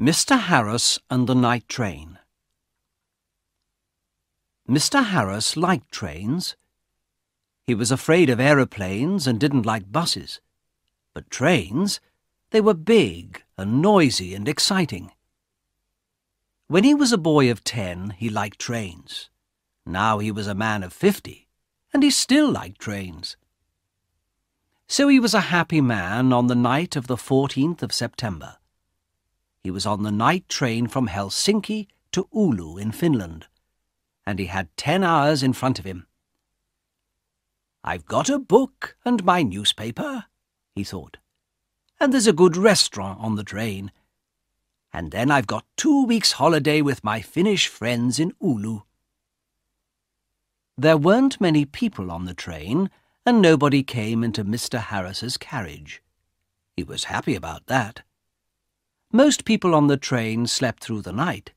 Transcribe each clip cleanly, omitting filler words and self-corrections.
Mr. Harris and the Night Train. Mr. Harris liked trains. He was afraid of aeroplanes and didn't like buses. But trains, they were big and noisy and exciting. When he was a boy of 10, he liked trains. Now he was a man of 50, and he still liked trains. So he was a happy man on the night of the 14th of September. He was on the night train from Helsinki to Oulu in Finland, and he had 10 hours in front of him. "I've got a book and my newspaper," he thought, "and there's a good restaurant on the train. And then I've got 2 weeks' holiday with my Finnish friends in Oulu." There weren't many people on the train, and nobody came into Mr. Harris's carriage. He was happy about that. Most people on the train slept through the night,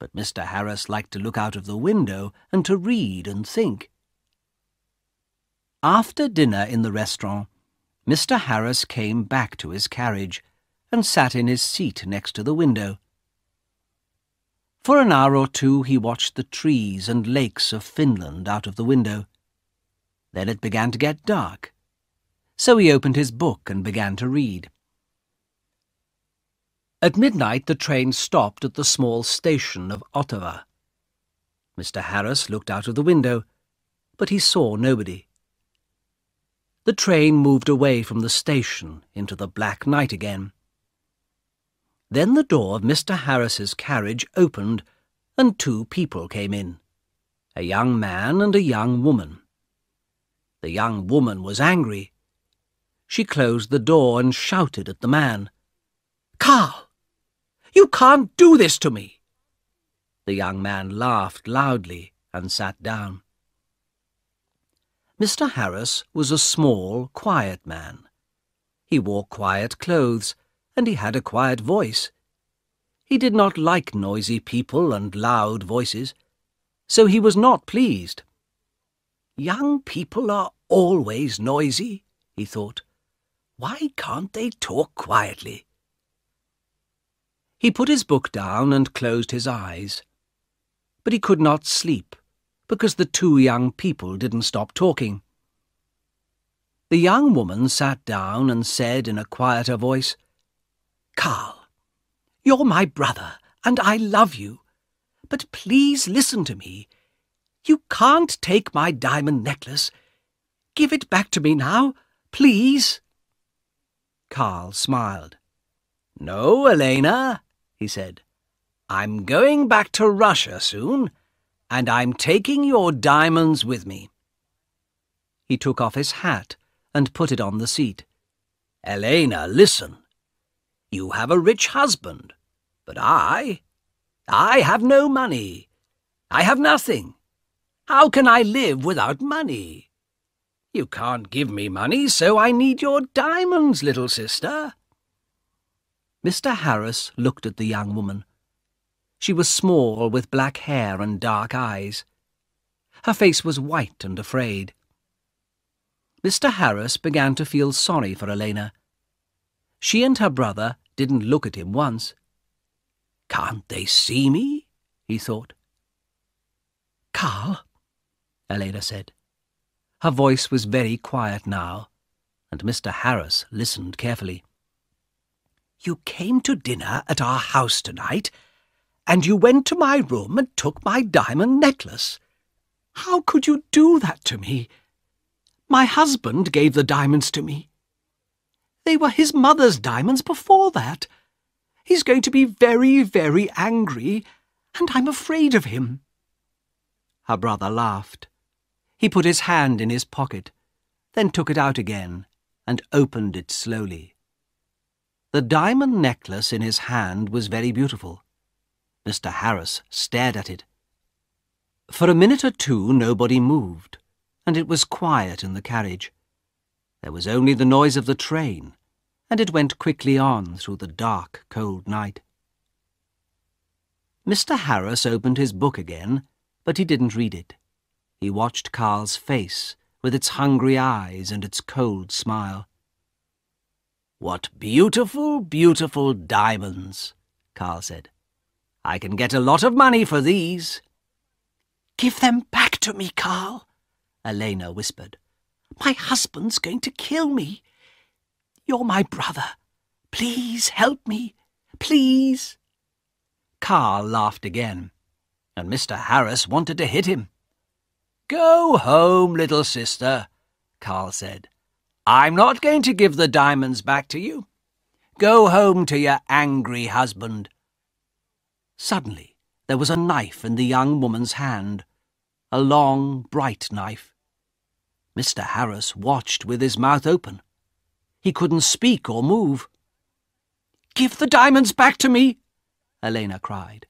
but Mr. Harris liked to look out of the window and to read and think. After dinner in the restaurant, Mr. Harris came back to his carriage and sat in his seat next to the window. For an hour or two he watched the trees and lakes of Finland out of the window. Then it began to get dark, so he opened his book and began to read. At midnight the train stopped at the small station of Otava. Mr. Harris looked out of the window, but he saw nobody. The train moved away from the station into the black night again. Then the door of Mr. Harris's carriage opened and 2 people came in, a young man and a young woman. The young woman was angry. She closed the door and shouted at the man, "Karl! You can't do this to me!" The young man laughed loudly and sat down. Mr. Harris was a small, quiet man. He wore quiet clothes, and he had a quiet voice. He did not like noisy people and loud voices, so he was not pleased. "Young people are always noisy," he thought. "Why can't they talk quietly?" He put his book down and closed his eyes. But he could not sleep, because the 2 young people didn't stop talking. The young woman sat down and said in a quieter voice, "Karl, you're my brother and I love you, but please listen to me. You can't take my diamond necklace. Give it back to me now, please." Karl smiled. "No, Elena," he said. "I'm going back to Russia soon, and I'm taking your diamonds with me." He took off his hat and put it on the seat. "Elena, listen. You have a rich husband, but I have no money. I have nothing. How can I live without money? You can't give me money, so I need your diamonds, little sister." Mr. Harris looked at the young woman. She was small, with black hair and dark eyes. Her face was white and afraid. Mr. Harris began to feel sorry for Elena. She and her brother didn't look at him once. "Can't they see me?" he thought. "Karl," Elena said. Her voice was very quiet now, and Mr. Harris listened carefully. "You came to dinner at our house tonight, and you went to my room and took my diamond necklace. How could you do that to me? My husband gave the diamonds to me. They were his mother's diamonds before that. He's going to be very, very angry, and I'm afraid of him." Her brother laughed. He put his hand in his pocket, then took it out again and opened it slowly. The diamond necklace in his hand was very beautiful. Mr. Harris stared at it. For a minute or two nobody moved, and it was quiet in the carriage. There was only the noise of the train, and it went quickly on through the dark, cold night. Mr. Harris opened his book again, but he didn't read it. He watched Karl's face with its hungry eyes and its cold smile. "What beautiful, beautiful diamonds!" Karl said. I can get a lot of money for these. Give them back to me, Karl, Elena whispered. My husband's going to kill me. You're my brother. Please help me. Please. Karl laughed again, and Mr. Harris wanted to hit him. Go home, little sister, Karl said. I'm not going to give the diamonds back to you. Go home to your angry husband. Suddenly, there was a knife in the young woman's hand, a long, bright knife. Mr. Harris watched with his mouth open. He couldn't speak or move. Give the diamonds back to me, Elena cried,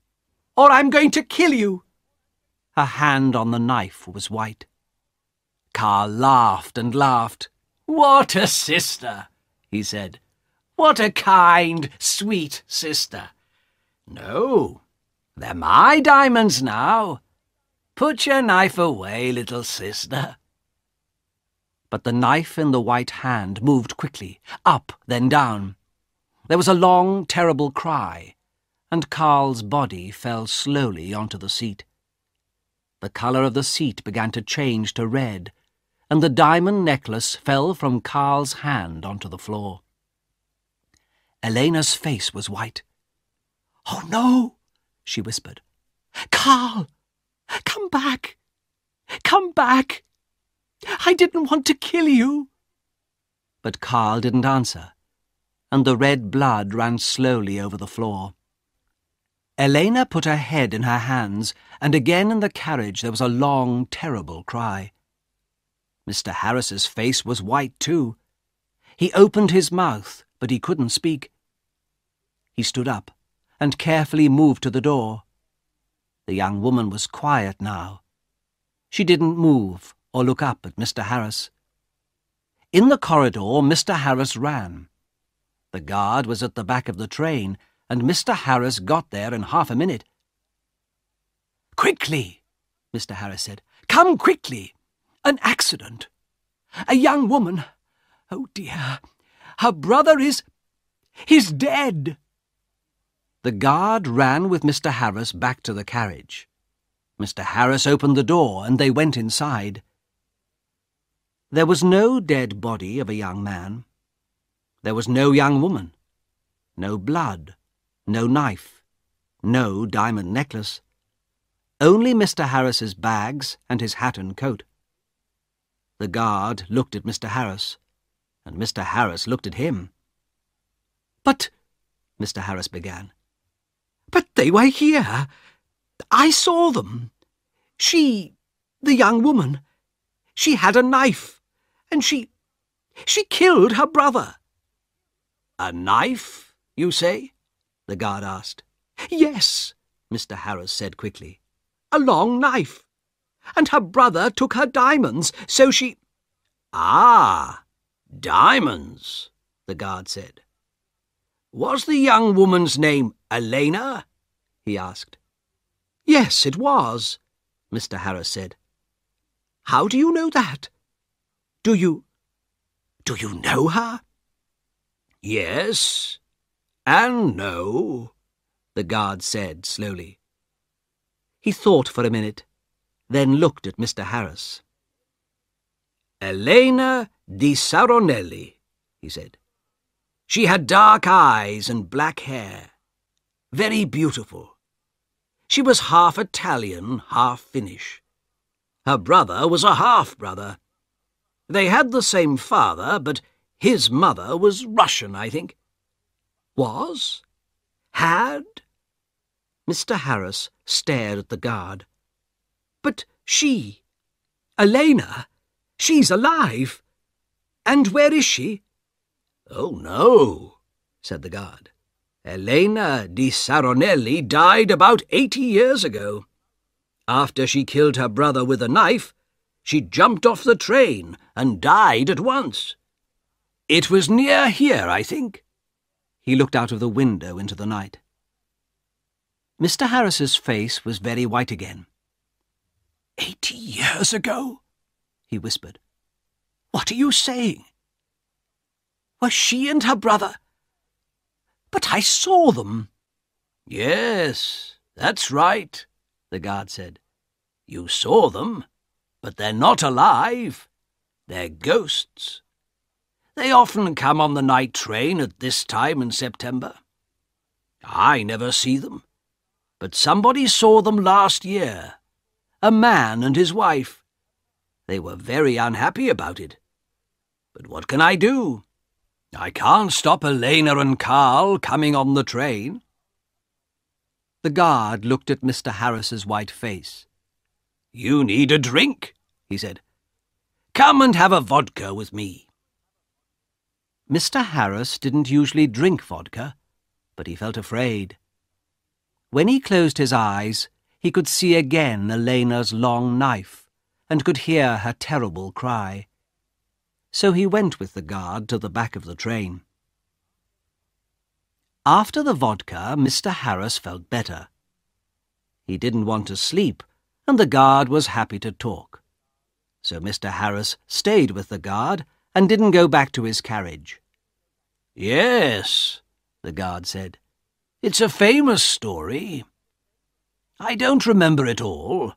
or I'm going to kill you. Her hand on the knife was white. Karl laughed and laughed. What a sister, he said. What a kind, sweet sister. No, they're my diamonds now. Put your knife away, little sister. But the knife in the white hand moved quickly, up, then down. There was a long, terrible cry, and Karl's body fell slowly onto the seat. The colour of the seat began to change to red, and the diamond necklace fell from Karl's hand onto the floor. Elena's face was white. Oh, no, she whispered. Karl, come back. Come back. I didn't want to kill you. But Karl didn't answer, and the red blood ran slowly over the floor. Elena put her head in her hands, and again in the carriage there was a long, terrible cry. Mr. Harris's face was white too. He opened his mouth, but he couldn't speak. He stood up and carefully moved to the door. The young woman was quiet now. She didn't move or look up at Mr. Harris. In the corridor, Mr. Harris ran. The guard was at the back of the train, and Mr. Harris got there in half a minute. Quickly, Mr. Harris said. Come quickly. An accident. A young woman. Oh, dear. Her brother is... he's dead. The guard ran with Mr. Harris back to the carriage. Mr. Harris opened the door, and they went inside. There was no dead body of a young man. There was no young woman, no blood, no knife, no diamond necklace. Only Mr. Harris's bags and his hat and coat. The guard looked at Mr. Harris, and Mr. Harris looked at him. But, Mr. Harris began, but they were here. I saw them. She, the young woman, she had a knife, and she killed her brother. A knife, you say? The guard asked. Yes, Mr. Harris said quickly. A long knife. And her brother took her diamonds, so she... Ah, diamonds, the guard said. Was the young woman's name Elena? He asked. Yes, it was, Mr. Harris said. How do you know that? Do you know her? Yes and no, the guard said slowly. He thought for a minute, then looked at Mr. Harris. Elena di Saronelli, he said. She had dark eyes and black hair. Very beautiful. She was half Italian, half Finnish. Her brother was a half-brother. They had the same father, but his mother was Russian, I think. Was? Had? Mr. Harris stared at the guard. But she, Elena, she's alive. And where is she? Oh, no, said the guard. Elena di Saronelli died about 80 years ago. After she killed her brother with a knife, she jumped off the train and died at once. It was near here, I think. He looked out of the window into the night. Mr. Harris's face was very white again. 80 years ago, he whispered. What are you saying? Were she and her brother? But I saw them. Yes, that's right, the guard said. You saw them, but they're not alive. They're ghosts. They often come on the night train at this time in September. I never see them, but somebody saw them last year, a man and his wife. They were very unhappy about it. But what can I do? I can't stop Elena and Karl coming on the train. The guard looked at Mr. Harris's white face. You need a drink, he said. Come and have a vodka with me. Mr. Harris didn't usually drink vodka, but he felt afraid. When he closed his eyes, he could see again Elena's long knife and could hear her terrible cry. So he went with the guard to the back of the train. After the vodka, Mr. Harris felt better. He didn't want to sleep, and the guard was happy to talk. So Mr. Harris stayed with the guard and didn't go back to his carriage. Yes, the guard said. It's a famous story. I don't remember it all.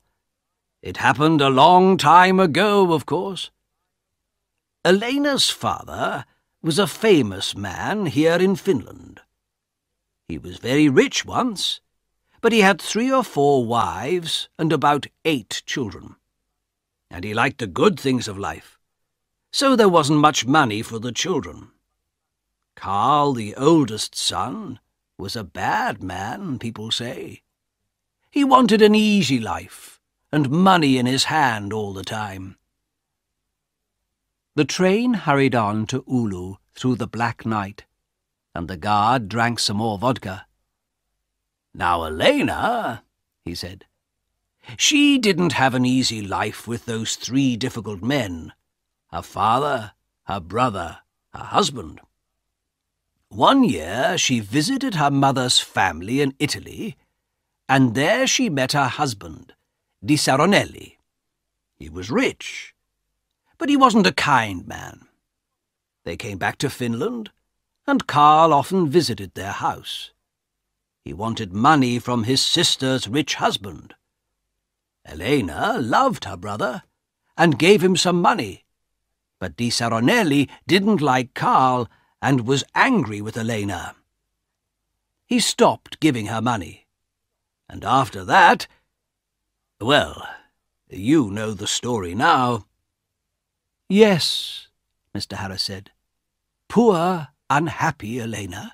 It happened a long time ago, of course. Elena's father was a famous man here in Finland. He was very rich once, but he had 3 or 4 wives and about 8 children. And he liked the good things of life, so there wasn't much money for the children. Karl, the oldest son, was a bad man, people say. He wanted an easy life and money in his hand all the time. The train hurried on to Oulu through the black night, and the guard drank some more vodka. Now Elena, he said, she didn't have an easy life with those 3 difficult men, her father, her brother, her husband. One year she visited her mother's family in Italy, and there she met her husband, Di Saronelli. He was rich, but he wasn't a kind man. They came back to Finland, and Karl often visited their house. He wanted money from his sister's rich husband. Elena loved her brother and gave him some money, but Di Saronelli didn't like Karl and was angry with Elena. He stopped giving her money, and after that, well, you know the story now. Yes, Mr. Harris said. Poor, unhappy Elena.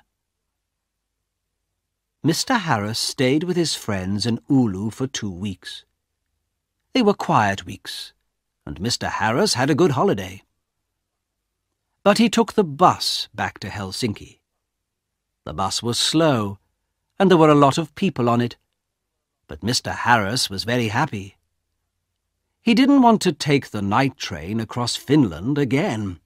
Mr. Harris stayed with his friends in Oulu for 2 weeks. They were quiet weeks, and Mr. Harris had a good holiday. But he took the bus back to Helsinki. The bus was slow, and there were a lot of people on it, but Mr. Harris was very happy. He didn't want to take the night train across Finland again.